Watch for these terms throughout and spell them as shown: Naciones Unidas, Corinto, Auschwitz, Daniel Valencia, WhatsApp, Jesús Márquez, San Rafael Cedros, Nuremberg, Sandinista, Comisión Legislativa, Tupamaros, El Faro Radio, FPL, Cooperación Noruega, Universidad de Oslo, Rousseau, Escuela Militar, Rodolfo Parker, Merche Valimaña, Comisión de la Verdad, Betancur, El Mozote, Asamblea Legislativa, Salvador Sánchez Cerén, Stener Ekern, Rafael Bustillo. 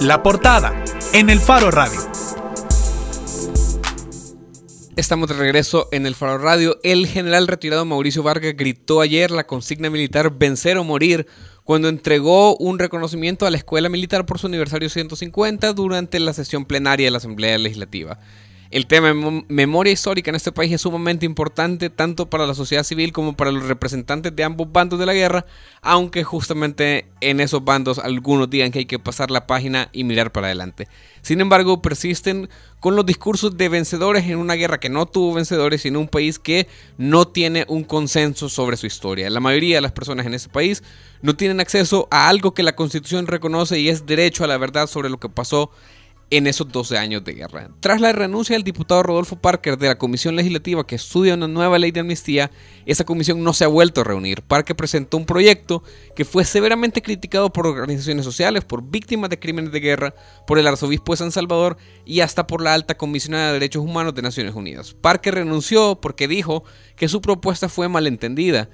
La portada en El Faro Radio. Estamos de regreso en El Faro Radio. El general retirado Mauricio Vargas gritó ayer la consigna militar vencer o morir cuando entregó un reconocimiento a la Escuela Militar por su aniversario 150 durante la sesión plenaria de la Asamblea Legislativa. El tema de memoria histórica en este país es sumamente importante tanto para la sociedad civil como para los representantes de ambos bandos de la guerra, aunque justamente en esos bandos algunos digan que hay que pasar la página y mirar para adelante. Sin embargo, persisten con los discursos de vencedores en una guerra que no tuvo vencedores, sino un país que no tiene un consenso sobre su historia. La mayoría de las personas en ese país no tienen acceso a algo que la Constitución reconoce y es derecho a la verdad sobre lo que pasó en esos 12 años de guerra. Tras la renuncia del diputado Rodolfo Parker de la Comisión Legislativa que estudia una nueva ley de amnistía, esa comisión no se ha vuelto a reunir. Parker presentó un proyecto que fue severamente criticado por organizaciones sociales, por víctimas de crímenes de guerra, por el arzobispo de San Salvador y hasta por la alta comisionada de Derechos Humanos de Naciones Unidas. Parker renunció porque dijo que su propuesta fue malentendida.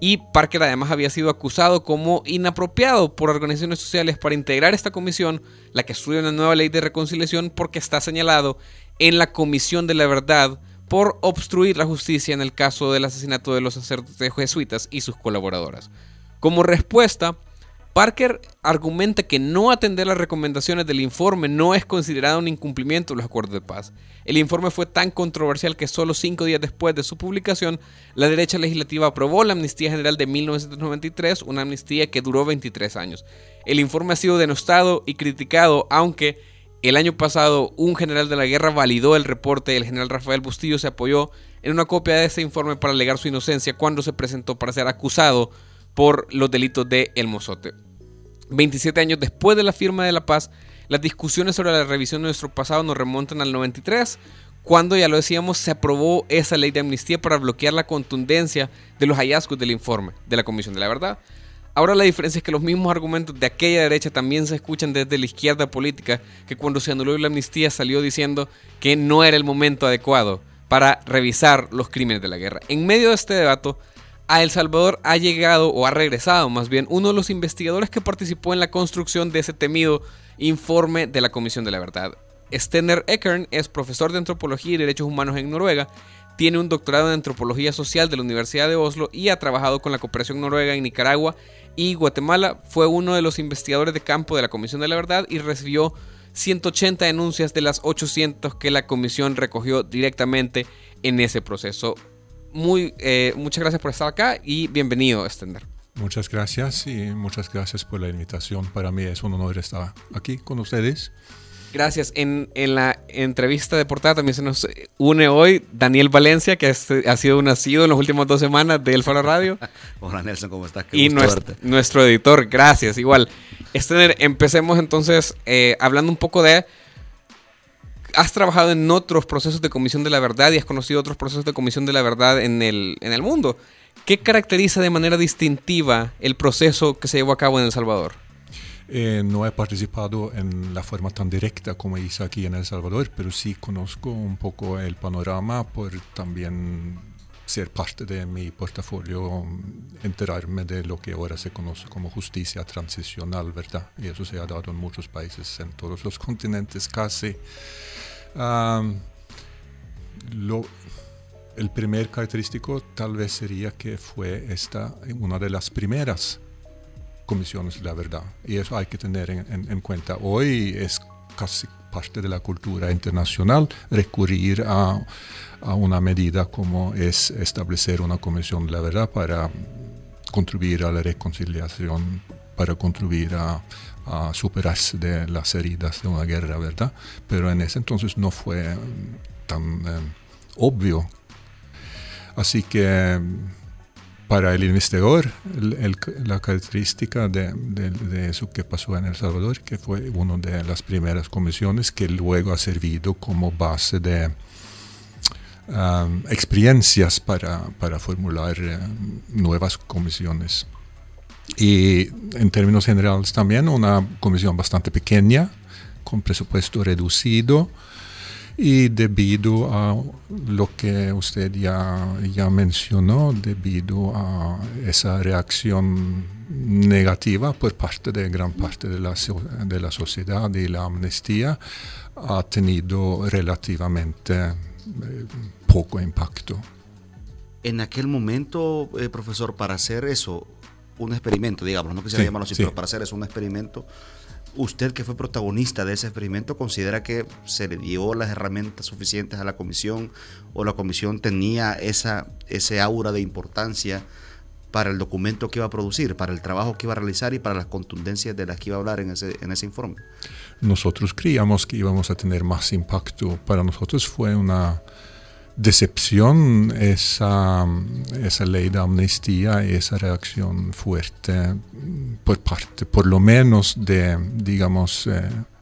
Y Parker además había sido acusado como inapropiado por organizaciones sociales para integrar esta comisión, la que estudia una nueva ley de reconciliación, porque está señalado en la Comisión de la Verdad por obstruir la justicia en el caso del asesinato de los sacerdotes jesuitas y sus colaboradoras. Como respuesta, Parker argumenta que no atender las recomendaciones del informe no es considerado un incumplimiento de los acuerdos de paz. El informe fue tan controversial que solo 5 días después de su publicación, la derecha legislativa aprobó la Amnistía General de 1993, una amnistía que duró 23 años. El informe ha sido denostado y criticado, aunque el año pasado un general de la guerra validó el reporte. El general Rafael Bustillo se apoyó en una copia de ese informe para alegar su inocencia cuando se presentó para ser acusado por los delitos de El Mozote. 27 años después de la firma de la paz, las discusiones sobre la revisión de nuestro pasado nos remontan al 93, cuando, ya lo decíamos, se aprobó esa ley de amnistía para bloquear la contundencia de los hallazgos del informe de la Comisión de la Verdad. Ahora la diferencia es que los mismos argumentos de aquella derecha también se escuchan desde la izquierda política, que cuando se anuló la amnistía salió diciendo que no era el momento adecuado para revisar los crímenes de la guerra. En medio de este debate, a El Salvador ha llegado, o ha regresado más bien, uno de los investigadores que participó en la construcción de ese temido informe de la Comisión de la Verdad. Stener Ekern es profesor de Antropología y Derechos Humanos en Noruega, tiene un doctorado en Antropología Social de la Universidad de Oslo y ha trabajado con la Cooperación Noruega en Nicaragua y Guatemala. Fue uno de los investigadores de campo de la Comisión de la Verdad y recibió 180 denuncias de las 800 que la Comisión recogió directamente en ese proceso. Muchas gracias por estar acá y bienvenido, Stener. Muchas gracias y muchas gracias por la invitación. Para mí es un honor estar aquí con ustedes. Gracias. En la entrevista de portada también se nos une hoy Daniel Valencia, que ha sido un asiduo en las últimas 2 semanas de El Faro Radio. Hola Nelson, ¿cómo estás? Qué y gusto nuestro editor, gracias. Igual. Stener, empecemos entonces hablando un poco de... Has trabajado en otros procesos de Comisión de la Verdad y has conocido otros procesos de Comisión de la Verdad en el mundo. ¿Qué caracteriza de manera distintiva el proceso que se llevó a cabo en El Salvador? No he participado en la forma tan directa como hice aquí en El Salvador, pero sí conozco un poco el panorama por también ser parte de mi portafolio, enterarme de lo que ahora se conoce como justicia transicional, ¿verdad? Y eso se ha dado en muchos países, en todos los continentes casi. El primer característico tal vez sería que fue esta una de las primeras comisiones de la verdad. Y eso hay que tener en cuenta. Hoy es casi parte de la cultura internacional recurrir a una medida como es establecer una comisión de la verdad para contribuir a la reconciliación, para contribuir a superarse de las heridas de una guerra, ¿verdad? Pero en ese entonces no fue tan obvio. Así que para el investigador, la característica de eso que pasó en El Salvador, que fue una de las primeras comisiones que luego ha servido como base de experiencias para formular nuevas comisiones. Y en términos generales también una comisión bastante pequeña, con presupuesto reducido, y debido a lo que usted ya mencionó, debido a esa reacción negativa por parte de gran parte de la sociedad y la amnistía, ha tenido relativamente poco impacto. En aquel momento, profesor, para hacer eso, un experimento, digamos, no quisiera llamarlo así, pero para hacer eso un experimento, usted que fue protagonista de ese experimento, ¿considera que se le dio las herramientas suficientes a la comisión o la comisión tenía ese aura de importancia para el documento que iba a producir, para el trabajo que iba a realizar y para las contundencias de las que iba a hablar en ese informe? Nosotros creíamos que íbamos a tener más impacto. Para nosotros fue una decepción esa ley de amnistía y esa reacción fuerte por parte, por lo menos, de, digamos,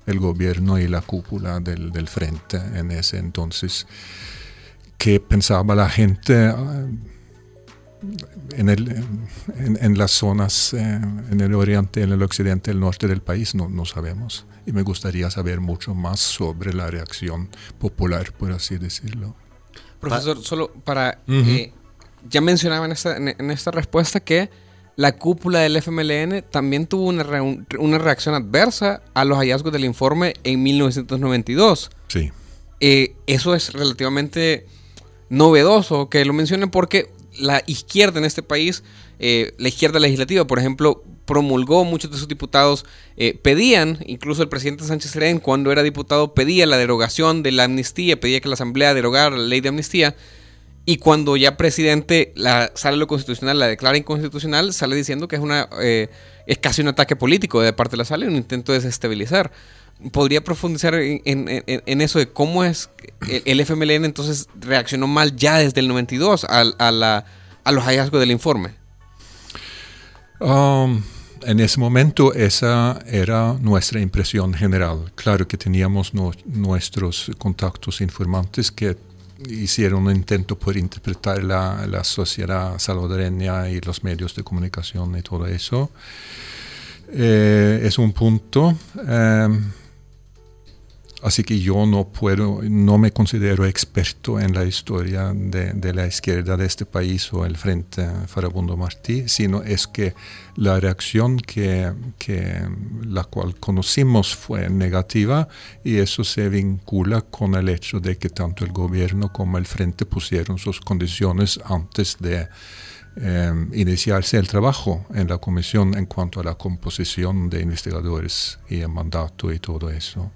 el gobierno y la cúpula del frente en ese entonces, que pensaba la gente en las zonas, en el oriente, en el occidente, el norte del país, no sabemos. Y me gustaría saber mucho más sobre la reacción popular, por así decirlo. Profesor, solo para... ya mencionaba en esta respuesta que la cúpula del FMLN también tuvo una reacción adversa a los hallazgos del informe en 1992. Sí. Eso es relativamente novedoso que lo mencionen porque la izquierda en este país, la izquierda legislativa, por ejemplo, promulgó, muchos de sus diputados pedían, incluso el presidente Sánchez Cerén, cuando era diputado, pedía la derogación de la amnistía, pedía que la Asamblea derogara la ley de amnistía, y cuando ya presidente sale lo constitucional, la declara inconstitucional, sale diciendo que es casi un ataque político de parte de la Sala, un intento de desestabilizar. ¿Podría profundizar en eso de cómo es el FMLN entonces reaccionó mal ya desde el 92 a los hallazgos del informe? En ese momento esa era nuestra impresión general. Claro que teníamos nuestros contactos informantes que hicieron un intento por interpretar la sociedad salvadoreña y los medios de comunicación y todo eso. Es un punto. Así que yo no me considero experto en la historia de la izquierda de este país o el Frente Farabundo Martí, sino es que la reacción que la cual conocimos fue negativa y eso se vincula con el hecho de que tanto el gobierno como el Frente pusieron sus condiciones antes de iniciarse el trabajo en la comisión en cuanto a la composición de investigadores y el mandato y todo eso.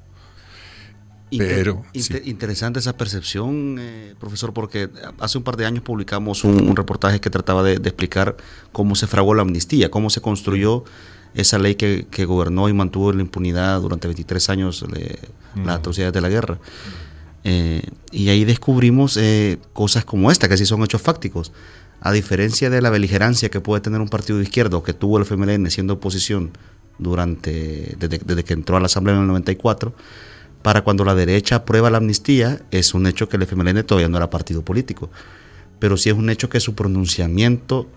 Pero, interesante esa percepción, profesor, porque hace un par de años publicamos un reportaje que trataba de explicar cómo se fraguó la amnistía, cómo se construyó esa ley que gobernó y mantuvo la impunidad durante 23 años las atrocidades de la guerra. Y ahí descubrimos cosas como esta, que sí son hechos fácticos. A diferencia de la beligerancia que puede tener un partido de izquierdo que tuvo el FMLN siendo oposición desde que entró a la Asamblea en el 94, para cuando la derecha aprueba la amnistía, es un hecho que el FMLN todavía no era partido político, pero sí es un hecho que su pronunciamiento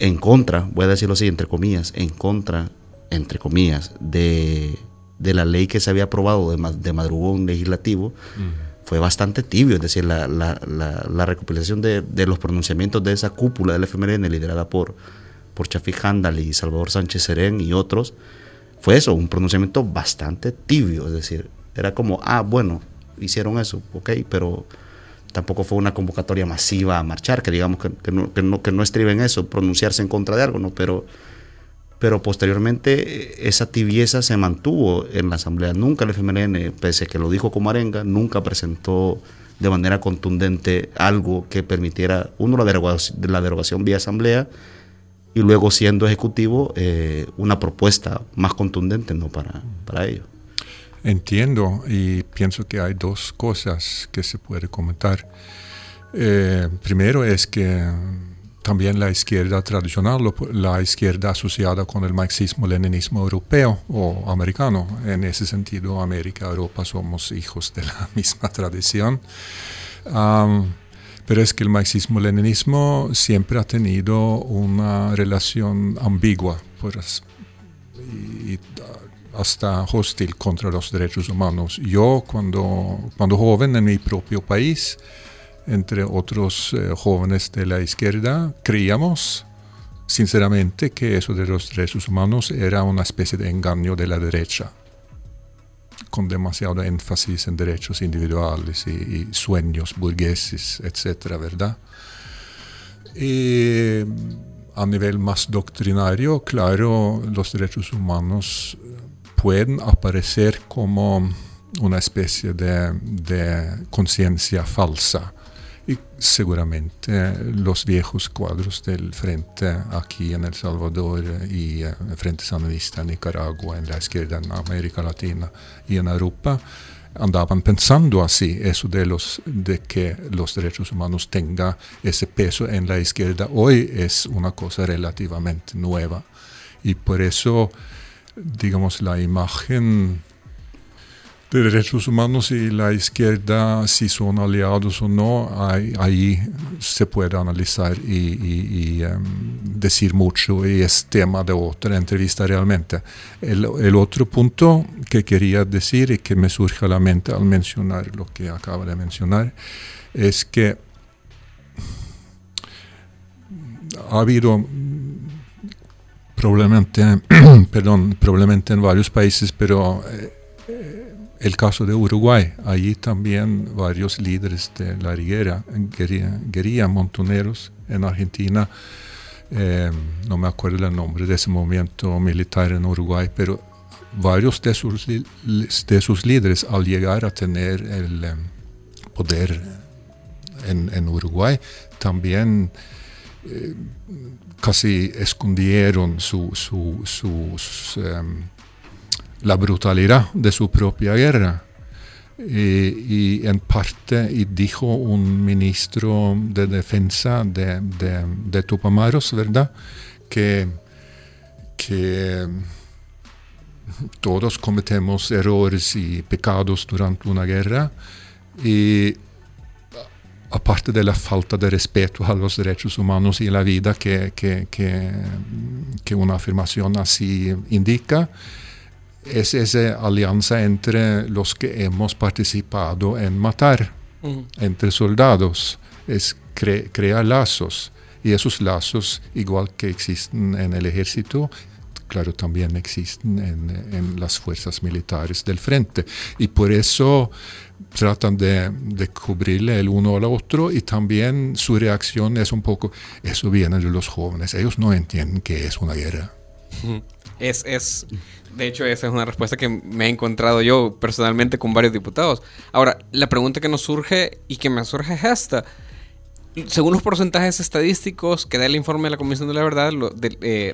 en contra, voy a decirlo así, entre comillas, de la ley que se había aprobado de madrugón legislativo, fue bastante tibio. Es decir, la recopilación de los pronunciamientos de esa cúpula del FMLN liderada por Chafik Handal y Salvador Sánchez Cerén y otros, fue eso, un pronunciamiento bastante tibio. Es decir, era como, bueno, hicieron eso, ok, pero tampoco fue una convocatoria masiva a marchar, que digamos que no estribe en eso, pronunciarse en contra de algo, ¿no? Pero posteriormente esa tibieza se mantuvo en la Asamblea. Nunca el FMLN, pese a que lo dijo como arenga, nunca presentó de manera contundente algo que permitiera, uno, la derogación vía Asamblea, y luego siendo ejecutivo una propuesta más contundente, ¿no? para ello. Entiendo, y pienso que hay dos cosas que se puede comentar. Primero es que también la izquierda tradicional, la izquierda asociada con el marxismo-leninismo europeo o americano. En ese sentido, América y Europa somos hijos de la misma tradición. Pero es que el marxismo-leninismo siempre ha tenido una relación ambigua, y hasta hostil contra los derechos humanos. Yo, cuando joven en mi propio país, entre otros jóvenes de la izquierda, creíamos sinceramente que eso de los derechos humanos era una especie de engaño de la derecha, con demasiado énfasis en derechos individuales y sueños burgueses, etcétera, ¿verdad? Y a nivel más doctrinario, claro, los derechos humanos pueden aparecer como una especie de conciencia falsa. Y seguramente los viejos cuadros del Frente aquí en El Salvador y el Frente Sandinista en Nicaragua, en la izquierda en América Latina y en Europa andaban pensando así, eso de que los derechos humanos tenga ese peso en la izquierda hoy es una cosa relativamente nueva. Y por eso, digamos, la imagen de derechos humanos y la izquierda, si son aliados o no, ahí se puede analizar y decir mucho, y es tema de otra entrevista realmente. El otro punto que quería decir y que me surge a la mente al mencionar lo que acabo de mencionar es que ha habido probablemente en varios países, pero el caso de Uruguay, allí también varios líderes de la guerrilla montoneros en Argentina, no me acuerdo el nombre de ese movimiento militar en Uruguay, pero varios de sus líderes al llegar a tener el poder en Uruguay también casi escondieron la brutalidad de su propia guerra. Y en parte, y dijo un ministro de defensa de Tupamaros, ¿verdad?, que todos cometemos errores y pecados durante una guerra, y aparte de la falta de respeto a los derechos humanos y la vida que una afirmación así indica, es esa alianza entre los que hemos participado en matar, entre soldados, es crear lazos. Y esos lazos, igual que existen en el ejército, claro, también existen en las fuerzas militares del frente. Y por eso tratan de cubrirle el uno al otro, y también su reacción es un poco, eso viene de los jóvenes, ellos no entienden qué es una guerra. De hecho, esa es una respuesta que me he encontrado yo personalmente con varios diputados. Ahora, la pregunta que nos surge y que me surge es esta. Según los porcentajes estadísticos que da el informe de la Comisión de la Verdad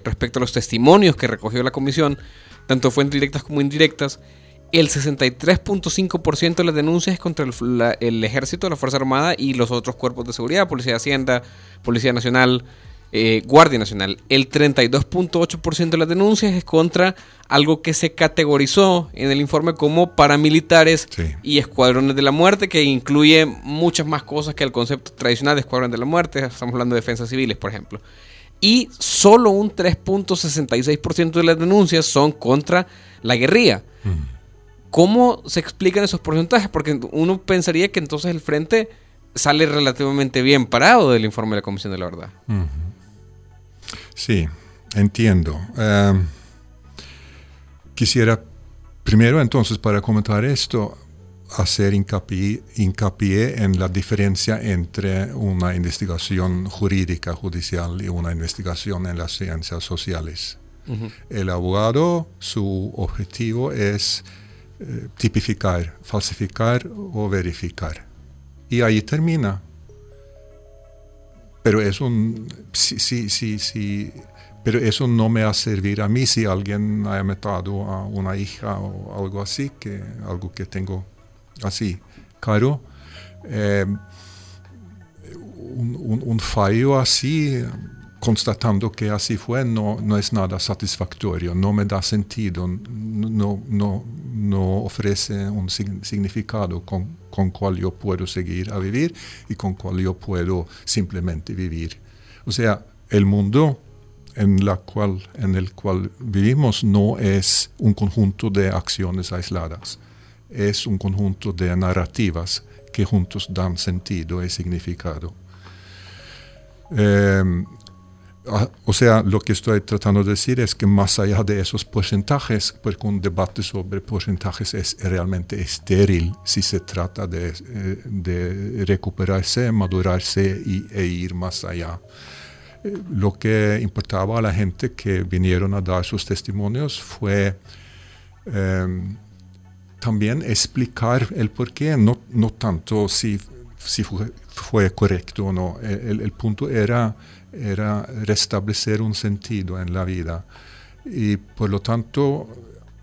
respecto a los testimonios que recogió la Comisión, tanto fuentes directas como indirectas, el 63.5% de las denuncias contra el Ejército, la Fuerza Armada y los otros cuerpos de seguridad, Policía de Hacienda, Policía Nacional, Guardia Nacional. El 32.8% de las denuncias es contra algo que se categorizó en el informe como paramilitares, sí, y escuadrones de la muerte, que incluye muchas más cosas que el concepto tradicional de escuadrones de la muerte. Estamos hablando de defensas civiles, por ejemplo. Y solo un 3.66% de las denuncias son contra la guerrilla. ¿Cómo se explican esos porcentajes? Porque uno pensaría que entonces el frente sale relativamente bien parado del informe de la Comisión de la Verdad. Sí, entiendo. Quisiera primero, entonces, para comentar esto, hacer hincapié en la diferencia entre una investigación jurídica, judicial, y una investigación en las ciencias sociales. El abogado, su objetivo es tipificar, falsificar o verificar. Y ahí termina. Pero pero eso no me va a servir a mí si alguien ha matado a una hija o algo así, algo que tengo así, claro. Un fallo así, constatando que así fue, no es nada satisfactorio, no me da sentido, no ofrece un significado con cual yo puedo seguir a vivir y con cual yo puedo simplemente vivir. O sea, el mundo en el cual vivimos no es un conjunto de acciones aisladas, es un conjunto de narrativas que juntos dan sentido y significado. O sea, lo que estoy tratando de decir es que más allá de esos porcentajes, porque un debate sobre porcentajes es realmente estéril si se trata de recuperarse, madurarse e ir más allá. Lo que importaba a la gente que vinieron a dar sus testimonios fue también explicar el porqué, no tanto si fue correcto o no. El punto era restablecer un sentido en la vida. Y por lo tanto,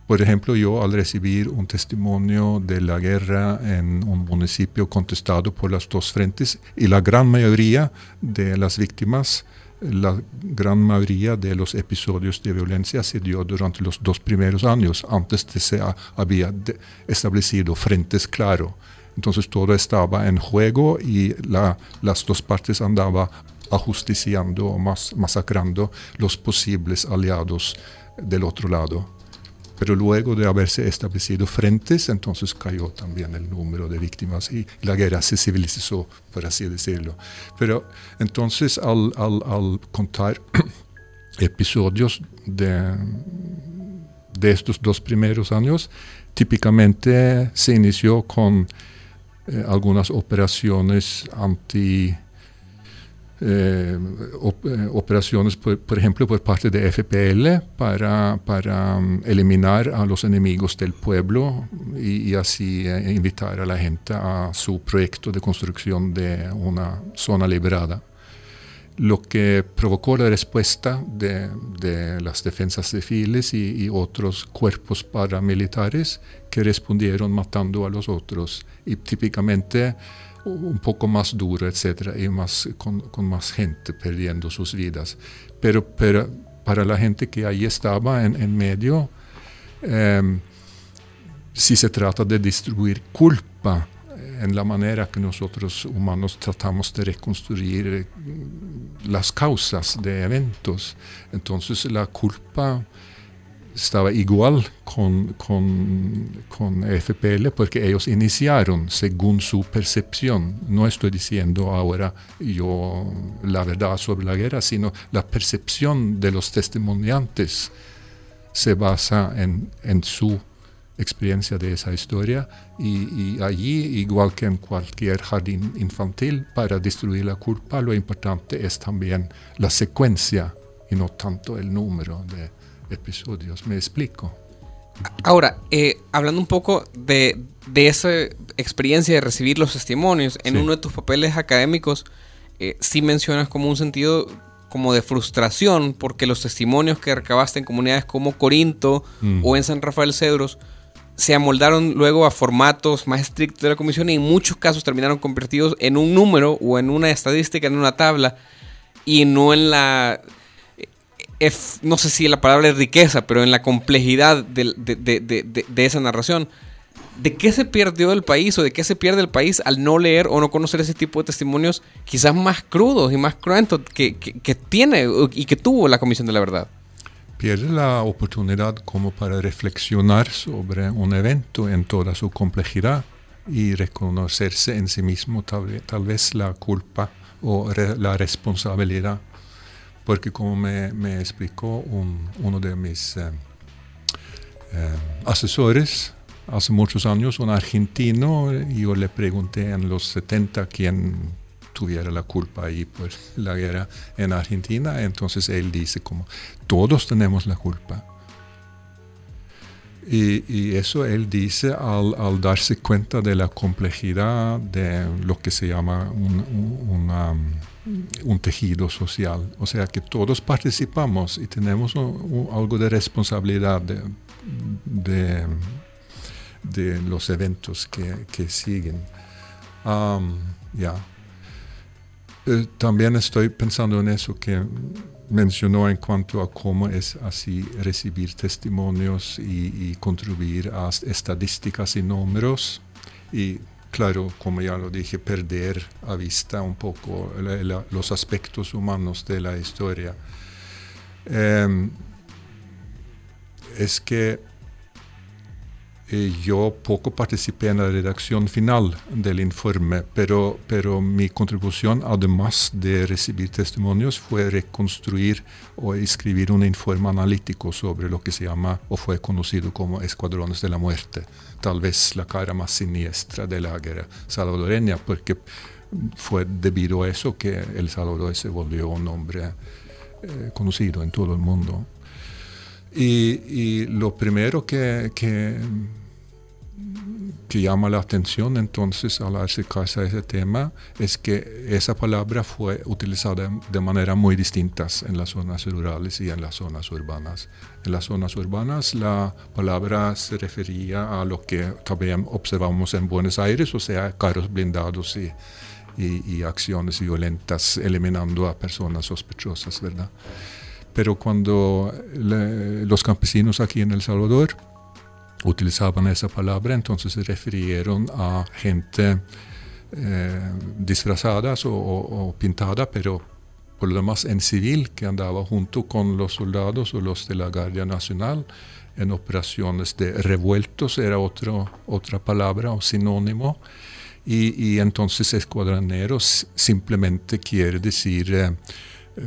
por ejemplo, yo al recibir un testimonio de la guerra en un municipio contestado por las dos frentes, y la gran mayoría de las víctimas, la gran mayoría de los episodios de violencia se dio durante los dos primeros años, antes de se había establecido frentes claros. Entonces todo estaba en juego y las dos partes andaban ajusticiando o masacrando los posibles aliados del otro lado. Pero luego de haberse establecido frentes, entonces cayó también el número de víctimas y la guerra se civilizó, por así decirlo. Pero entonces al contar episodios de estos dos primeros años, típicamente se inició con algunas operaciones operaciones, por ejemplo, por parte de FPL para eliminar a los enemigos del pueblo y así invitar a la gente a su proyecto de construcción de una zona liberada. Lo que provocó la respuesta de las defensas civiles y otros cuerpos paramilitares que respondieron matando a los otros y típicamente un poco más duro, etcétera, y más, con más gente perdiendo sus vidas. Pero para la gente que ahí estaba en medio, si se trata de distribuir culpa en la manera que nosotros humanos tratamos de reconstruir las causas de eventos, entonces la culpa estaba igual con FPL porque ellos iniciaron según su percepción. No estoy diciendo ahora yo la verdad sobre la guerra, sino la percepción de los testimoniantes se basa en su experiencia de esa historia y allí, igual que en cualquier jardín infantil, para destruir la culpa lo importante es también la secuencia y no tanto el número de episodios. ¿Me explico? Ahora, hablando un poco de esa experiencia de recibir los testimonios, en uno de tus papeles académicos sí mencionas como un sentido como de frustración porque los testimonios que recabaste en comunidades como Corinto o en San Rafael Cedros se amoldaron luego a formatos más estrictos de la comisión y en muchos casos terminaron convertidos en un número o en una estadística, en una tabla y no en la... no sé si la palabra es riqueza, pero en la complejidad de esa narración. ¿De qué se perdió el país o de qué se pierde el país al no leer o no conocer ese tipo de testimonios quizás más crudos y más cruentos que tiene y que tuvo la Comisión de la Verdad? Pierde la oportunidad como para reflexionar sobre un evento en toda su complejidad y reconocerse en sí mismo tal vez la culpa o la responsabilidad. Porque como me explicó uno de mis asesores hace muchos años, un argentino, yo le pregunté en los 70 quién tuviera la culpa ahí por la guerra en Argentina, entonces él dice como, todos tenemos la culpa. Y eso él dice al darse cuenta de la complejidad de lo que se llama un tejido social. O sea que todos participamos y tenemos algo de responsabilidad de los eventos que siguen. También estoy pensando en eso que mencionó en cuanto a cómo es así recibir testimonios y contribuir a estadísticas y números y claro, como ya lo dije, perder a vista un poco los aspectos humanos de la historia. es que yo poco participé en la redacción final del informe, pero mi contribución, además de recibir testimonios, fue reconstruir o escribir un informe analítico sobre lo que se llama o fue conocido como Escuadrones de la Muerte, tal vez la cara más siniestra de la guerra salvadoreña, porque fue debido a eso que El Salvador se volvió un hombre conocido en todo el mundo. Y lo primero que llama la atención entonces al acercarse a ese tema es que esa palabra fue utilizada de manera muy distinta en las zonas rurales y en las zonas urbanas. En las zonas urbanas la palabra se refería a lo que también observamos en Buenos Aires, o sea, carros blindados y acciones violentas eliminando a personas sospechosas, ¿verdad? Pero cuando los campesinos aquí en El Salvador utilizaban esa palabra, entonces se refirieron a gente disfrazadas o pintada, pero por lo demás en civil, que andaba junto con los soldados o los de la Guardia Nacional en operaciones de revueltos, era otra palabra o sinónimo, y entonces escuadraneros simplemente quiere decir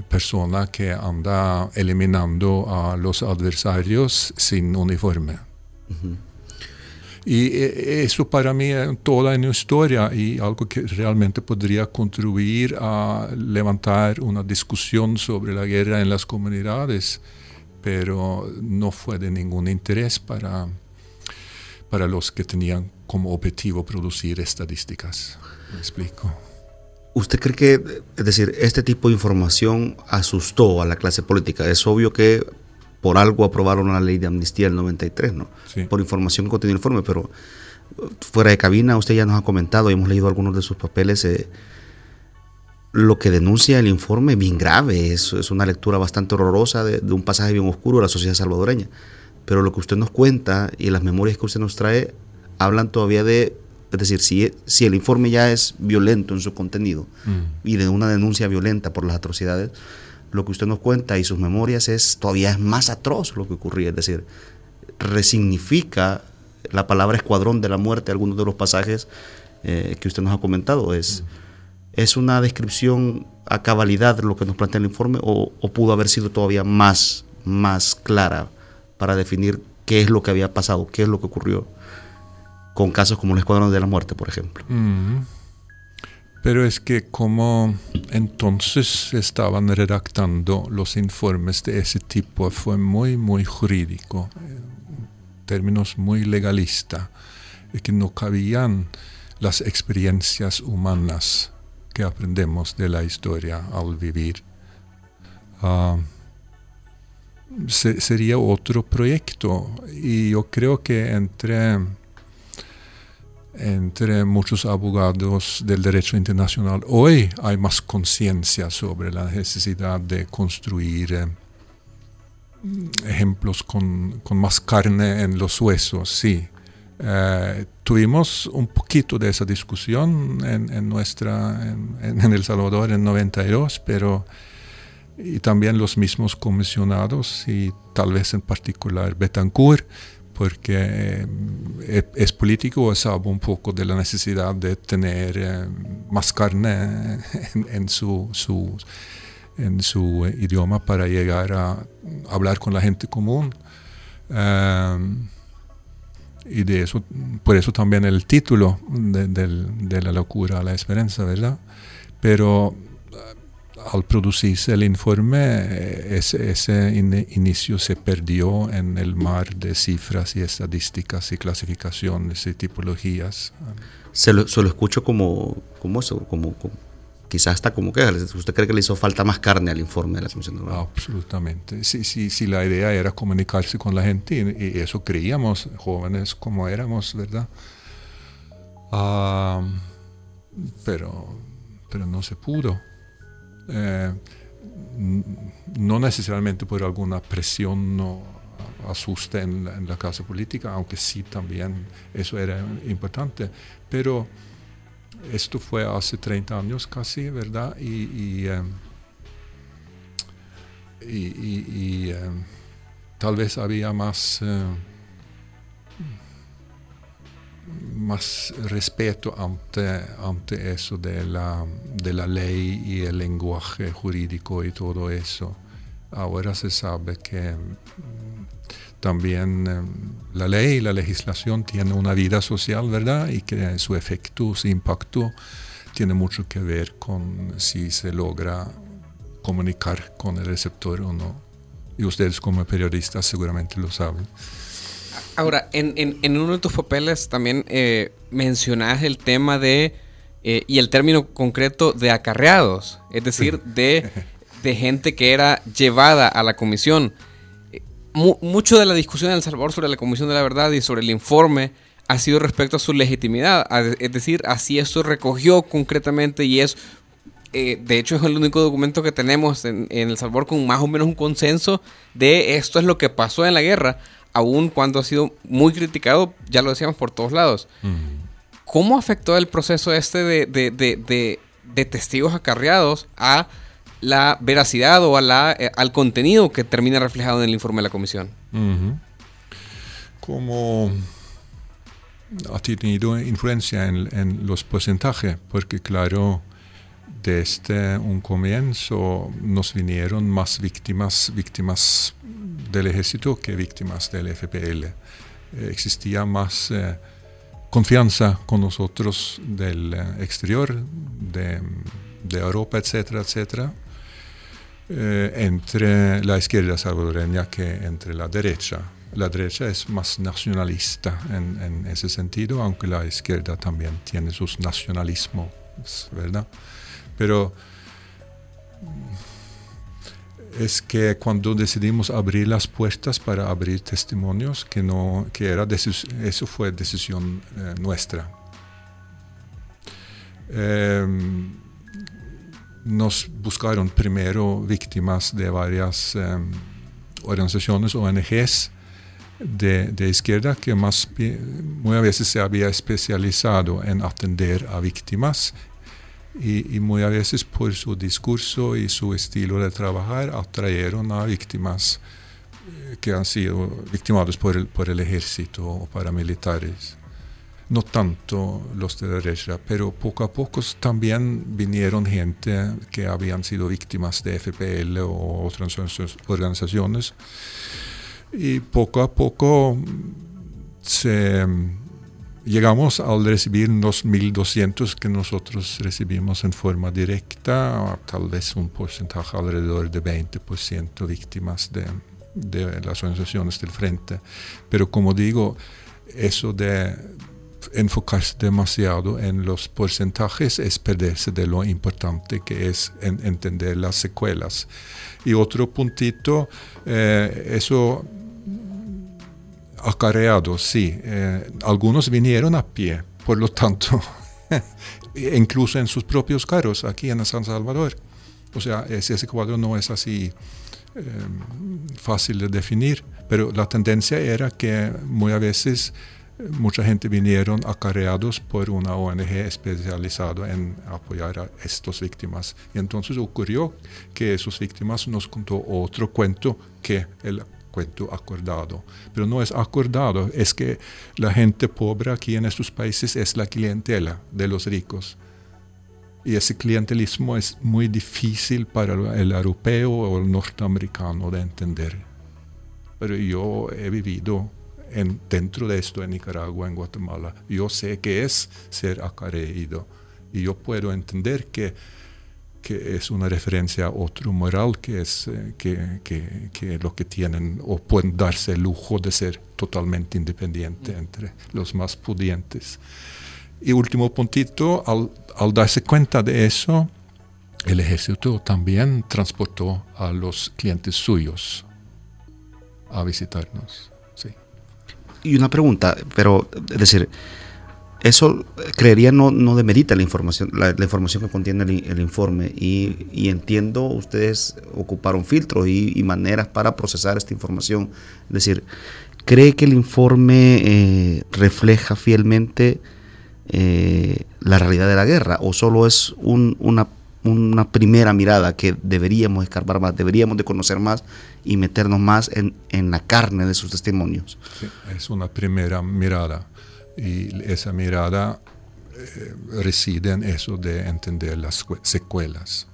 persona que anda eliminando a los adversarios sin uniforme. Uh-huh. Y eso para mí es toda una historia y algo que realmente podría contribuir a levantar una discusión sobre la guerra en las comunidades, pero no fue de ningún interés para los que tenían como objetivo producir estadísticas. ¿Me explico? ¿Usted cree que, es decir, este tipo de información asustó a la clase política? Es obvio que por algo aprobaron la ley de amnistía del 93, ¿no? Sí. Por información que contenía el informe, pero fuera de cabina, usted ya nos ha comentado, hemos leído algunos de sus papeles. Lo que denuncia el informe es bien grave, es una lectura bastante horrorosa de un pasaje bien oscuro de la sociedad salvadoreña. Pero lo que usted nos cuenta y las memorias que usted nos trae hablan todavía de... Es decir, si el informe ya es violento en su contenido y de una denuncia violenta por las atrocidades, lo que usted nos cuenta y sus memorias todavía es más atroz lo que ocurría. Es decir, resignifica la palabra escuadrón de la muerte, algunos de los pasajes que usted nos ha comentado. ¿Es una descripción a cabalidad de lo que nos plantea el informe o pudo haber sido todavía más clara para definir qué es lo que había pasado, qué es lo que ocurrió? Con casos como el Escuadrón de la Muerte, por ejemplo. Pero es que como entonces estaban redactando los informes de ese tipo, fue muy, muy jurídico, términos muy legalistas, que no cabían las experiencias humanas que aprendemos de la historia al vivir. Sería otro proyecto, y yo creo que entre muchos abogados del derecho internacional hoy hay más conciencia sobre la necesidad de construir ejemplos con más carne en los huesos, sí. Tuvimos un poquito de esa discusión en El Salvador en 92, pero y también los mismos comisionados y tal vez en particular Betancur, porque es político, sabe un poco de la necesidad de tener más carne en su idioma para llegar a hablar con la gente común. Y de eso, por eso también el título de la locura a la esperanza, ¿verdad? Pero al producirse el informe, ese inicio se perdió en el mar de cifras y estadísticas y clasificaciones y tipologías. Se lo escucho como eso, como quizás hasta como que usted cree que le hizo falta más carne al informe de la Comisión Noruega. Absolutamente. Sí, la idea era comunicarse con la gente y eso creíamos, jóvenes como éramos, ¿verdad? Pero no se pudo. No necesariamente por alguna presión o asuste en la clase política, aunque sí también eso era importante, pero esto fue hace 30 años casi, ¿verdad? Y tal vez había más respeto ante eso de la ley y el lenguaje jurídico y todo eso. Ahora se sabe que también la ley y la legislación tienen una vida social, ¿verdad? Y que su efecto, su impacto, tiene mucho que ver con si se logra comunicar con el receptor o no. Y ustedes como periodistas seguramente lo saben. Ahora, en uno de tus papeles también mencionas el tema de, y el término concreto de acarreados, es decir, de gente que era llevada a la comisión. Mucho de la discusión en El Salvador sobre la Comisión de la Verdad y sobre el informe ha sido respecto a su legitimidad, es decir, así eso recogió concretamente y es, de hecho es el único documento que tenemos en El Salvador con más o menos un consenso de esto es lo que pasó en la guerra, aun cuando ha sido muy criticado, ya lo decíamos, por todos lados. ¿Cómo afectó el proceso de testigos acarreados a la veracidad o al contenido que termina reflejado en el informe de la comisión? Uh-huh. Como ha tenido influencia en los porcentajes, porque claro, desde un comienzo nos vinieron más víctimas del ejército que víctimas del FPL. Existía más confianza con nosotros del exterior, de Europa, etcétera, etcétera, entre la izquierda salvadoreña que entre la derecha. La derecha es más nacionalista en ese sentido, aunque la izquierda también tiene sus nacionalismos, ¿verdad? Pero es que cuando decidimos abrir las puertas para abrir testimonios, eso fue decisión nuestra. Nos buscaron primero víctimas de varias organizaciones, ONGs de izquierda, que muy a veces se había especializado en atender a víctimas. Y muy a veces por su discurso y su estilo de trabajar atrajeron a víctimas que han sido victimadas por el ejército o paramilitares. No tanto los de derecha, pero poco a poco también vinieron gente que habían sido víctimas de FPL o otras organizaciones. Y poco a poco llegamos al recibir los 1.200 que nosotros recibimos en forma directa, tal vez un porcentaje alrededor de 20% víctimas de las organizaciones del frente. Pero como digo, eso de enfocarse demasiado en los porcentajes es perderse de lo importante que es entender las secuelas. Y otro puntito, eso... acarreados, sí. Algunos vinieron a pie, por lo tanto, incluso en sus propios carros, aquí en San Salvador. O sea, ese cuadro no es así fácil de definir, pero la tendencia era que muy a veces mucha gente vinieron acarreados por una ONG especializada en apoyar a estas víctimas. Y entonces ocurrió que esas víctimas nos contó otro cuento que el cuento acordado, pero no es acordado, es que la gente pobre aquí en estos países es la clientela de los ricos y ese clientelismo es muy difícil para el europeo o el norteamericano de entender, pero yo he vivido dentro de esto en Nicaragua, en Guatemala, yo sé que es ser acarreído y yo puedo entender que es una referencia a otro moral que es que lo que tienen o pueden darse el lujo de ser totalmente independiente entre los más pudientes. Y último puntito, al darse cuenta de eso, el ejército también transportó a los clientes suyos a visitarnos. Sí. Y una pregunta, pero es decir, eso, creería, no demerita la información que contiene el informe. Y entiendo, ustedes ocuparon filtros y maneras para procesar esta información. Es decir, ¿cree que el informe refleja fielmente la realidad de la guerra? ¿O solo es una primera mirada que deberíamos escarbar más, deberíamos de conocer más y meternos más en la carne de sus testimonios. Sí, es una primera mirada, y esa mirada reside en eso de entender las secuelas,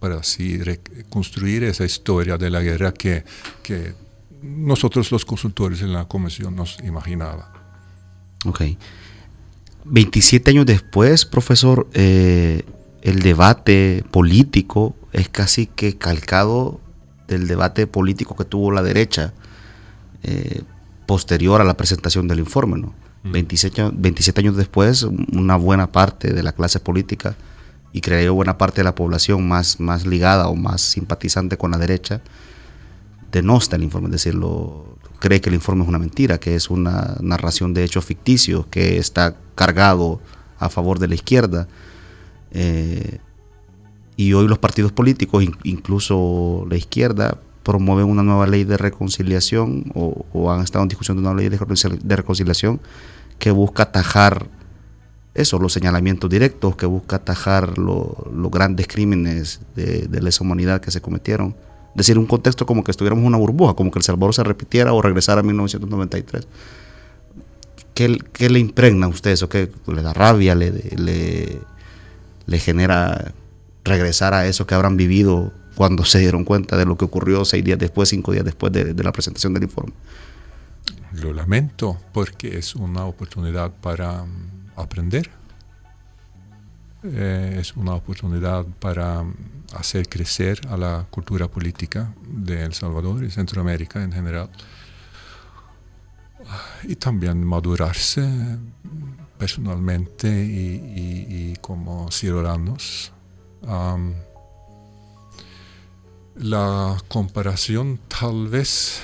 para así reconstruir esa historia de la guerra que nosotros los consultores en la comisión nos imaginaba. Ok. 27 años después, profesor, el debate político es casi que calcado del debate político que tuvo la derecha posterior a la presentación del informe, ¿no? 27 años después, una buena parte de la clase política, y creía yo buena parte de la población más ligada o más simpatizante con la derecha, denosta el informe, es decir, cree que el informe es una mentira, que es una narración de hechos ficticios, que está cargado a favor de la izquierda. Y hoy los partidos políticos, incluso la izquierda, promueven una nueva ley de reconciliación o han estado en discusión de una ley de reconciliación que busca atajar eso, los señalamientos directos, que busca atajar los grandes crímenes de lesa humanidad que se cometieron. Es decir, un contexto como que estuviéramos en una burbuja, como que El Salvador se repitiera o regresara a 1993. ¿Qué le impregna a usted eso? ¿Qué le da rabia? ¿Le genera regresar a eso que habrán vivido cuando se dieron cuenta de lo que ocurrió 6 días después, 5 días después de la presentación del informe? Lo lamento, porque es una oportunidad para aprender. Es una oportunidad para hacer crecer a la cultura política de El Salvador y Centroamérica en general, y también madurarse personalmente y como ciudadanos. La comparación tal vez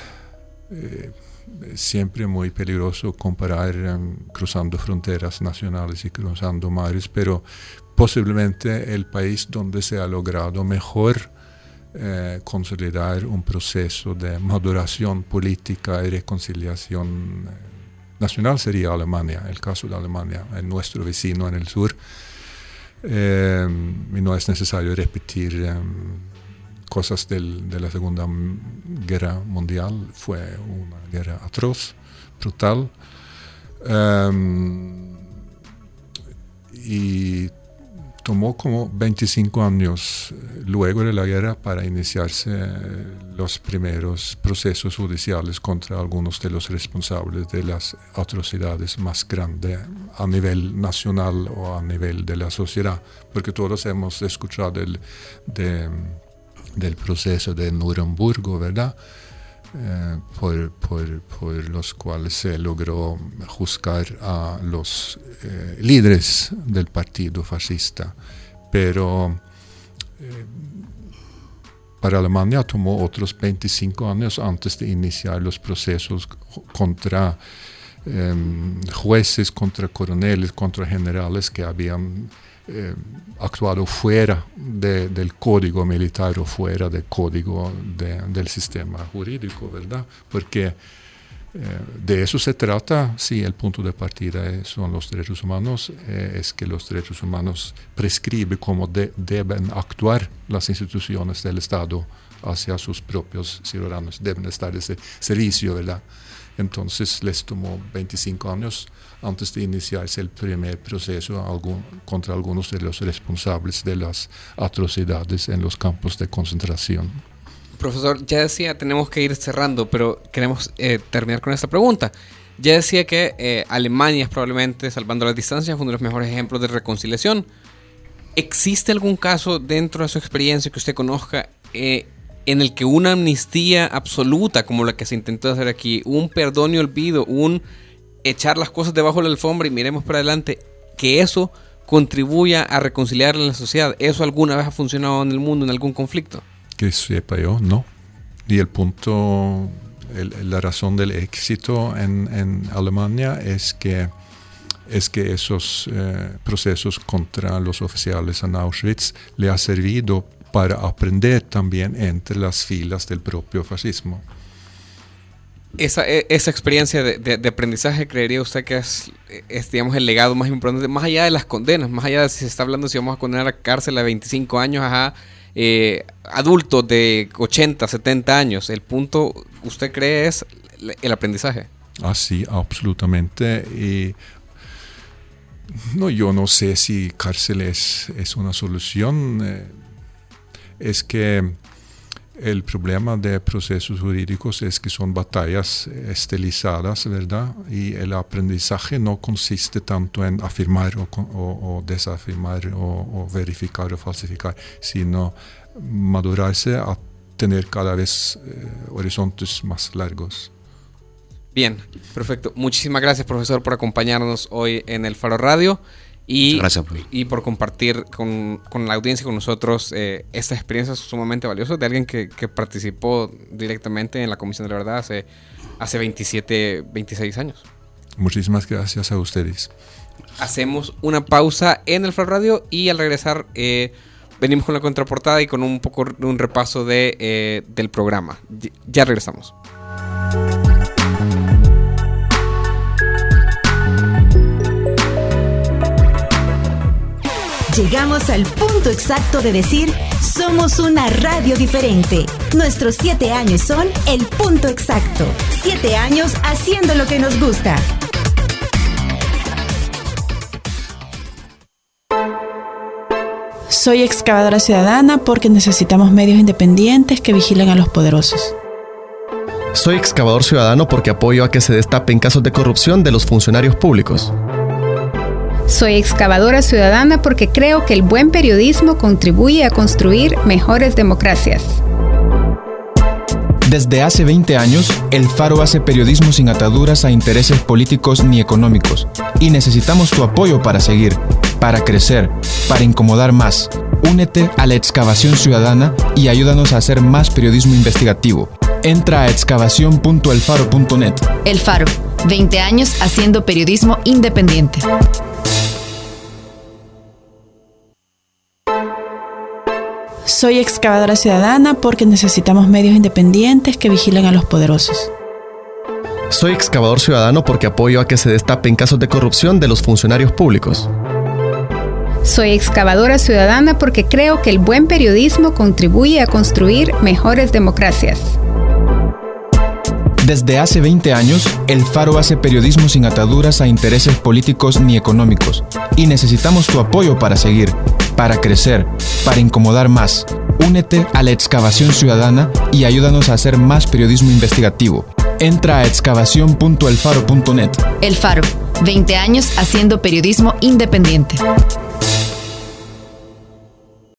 siempre muy peligroso comparar cruzando fronteras nacionales y cruzando mares, pero posiblemente el país donde se ha logrado mejor consolidar un proceso de maduración política y reconciliación nacional sería Alemania. El caso de Alemania, nuestro vecino en el sur, y no es necesario repetir cosas de la Segunda Guerra Mundial. Fue una guerra atroz, brutal, y tomó como 25 años luego de la guerra para iniciarse los primeros procesos judiciales contra algunos de los responsables de las atrocidades más grandes a nivel nacional o a nivel de la sociedad, porque todos hemos escuchado del proceso de Nuremberg, ¿verdad? Por los cuales se logró juzgar a los líderes del partido fascista. Pero para Alemania tomó otros 25 años antes de iniciar los procesos contra jueces, contra coroneles, contra generales que habían actuado fuera del código militar o fuera del código del sistema jurídico, ¿verdad? Porque de eso se trata. Sí, el punto de partida son los derechos humanos, es que los derechos humanos prescriben cómo deben actuar las instituciones del Estado hacia sus propios ciudadanos, deben estar ese servicio, ¿verdad? Entonces les tomó 25 años antes de iniciarse el primer proceso contra algunos de los responsables de las atrocidades en los campos de concentración. Profesor, ya decía, tenemos que ir cerrando, pero queremos terminar con esta pregunta. Ya decía que Alemania es probablemente, salvando las distancias, uno de los mejores ejemplos de reconciliación. ¿Existe algún caso dentro de su experiencia que usted conozca en el que una amnistía absoluta como la que se intentó hacer aquí, un perdón y olvido, un echar las cosas debajo de la alfombra y miremos para adelante, que eso contribuya a reconciliar en la sociedad? ¿Eso alguna vez ha funcionado en el mundo, en algún conflicto? Que sepa yo, no. Y el punto, la razón del éxito en Alemania es que esos procesos contra los oficiales en Auschwitz le ha servido para aprender también entre las filas del propio fascismo. Esa experiencia de aprendizaje, ¿creería usted que es digamos, el legado más importante, más allá de las condenas, más allá de si se está hablando si vamos a condenar a cárcel a 25 años, adultos de 80, 70 años? El punto, ¿usted cree es el aprendizaje? Ah, sí, absolutamente. No, yo no sé si cárcel es una solución. Es que el problema de procesos jurídicos es que son batallas estilizadas, ¿verdad? Y el aprendizaje no consiste tanto en afirmar o desafirmar o verificar o falsificar, sino madurarse a tener cada vez horizontes más largos. Bien, perfecto. Muchísimas gracias, profesor, por acompañarnos hoy en El Faro Radio. Y por compartir con la audiencia, con nosotros, estas experiencias sumamente valiosas de alguien que participó directamente en la Comisión de la Verdad hace 27, 26 años. Muchísimas gracias a ustedes. Hacemos una pausa en El Faro Radio y al regresar venimos con la contraportada y con un repaso del programa. Ya regresamos. Llegamos al punto exacto de decir, somos una radio diferente. Nuestros 7 años son el punto exacto. 7 años haciendo lo que nos gusta. Soy excavadora ciudadana porque necesitamos medios independientes que vigilen a los poderosos. Soy excavador ciudadano porque apoyo a que se destapen casos de corrupción de los funcionarios públicos. Soy excavadora ciudadana porque creo que el buen periodismo contribuye a construir mejores democracias. Desde hace 20 años, El Faro hace periodismo sin ataduras a intereses políticos ni económicos. Y necesitamos tu apoyo para seguir, para crecer, para incomodar más. Únete a la excavación ciudadana y ayúdanos a hacer más periodismo investigativo. Entra a excavación.elfaro.net. El Faro, 20 años haciendo periodismo independiente. Soy excavadora ciudadana porque necesitamos medios independientes que vigilen a los poderosos. Soy excavador ciudadano porque apoyo a que se destapen casos de corrupción de los funcionarios públicos. Soy excavadora ciudadana porque creo que el buen periodismo contribuye a construir mejores democracias. Desde hace 20 años, El Faro hace periodismo sin ataduras a intereses políticos ni económicos. Y necesitamos tu apoyo para seguir, para crecer, para incomodar más. Únete a la excavación ciudadana y ayúdanos a hacer más periodismo investigativo. Entra a excavación.elfaro.net. El Faro, 20 años haciendo periodismo independiente.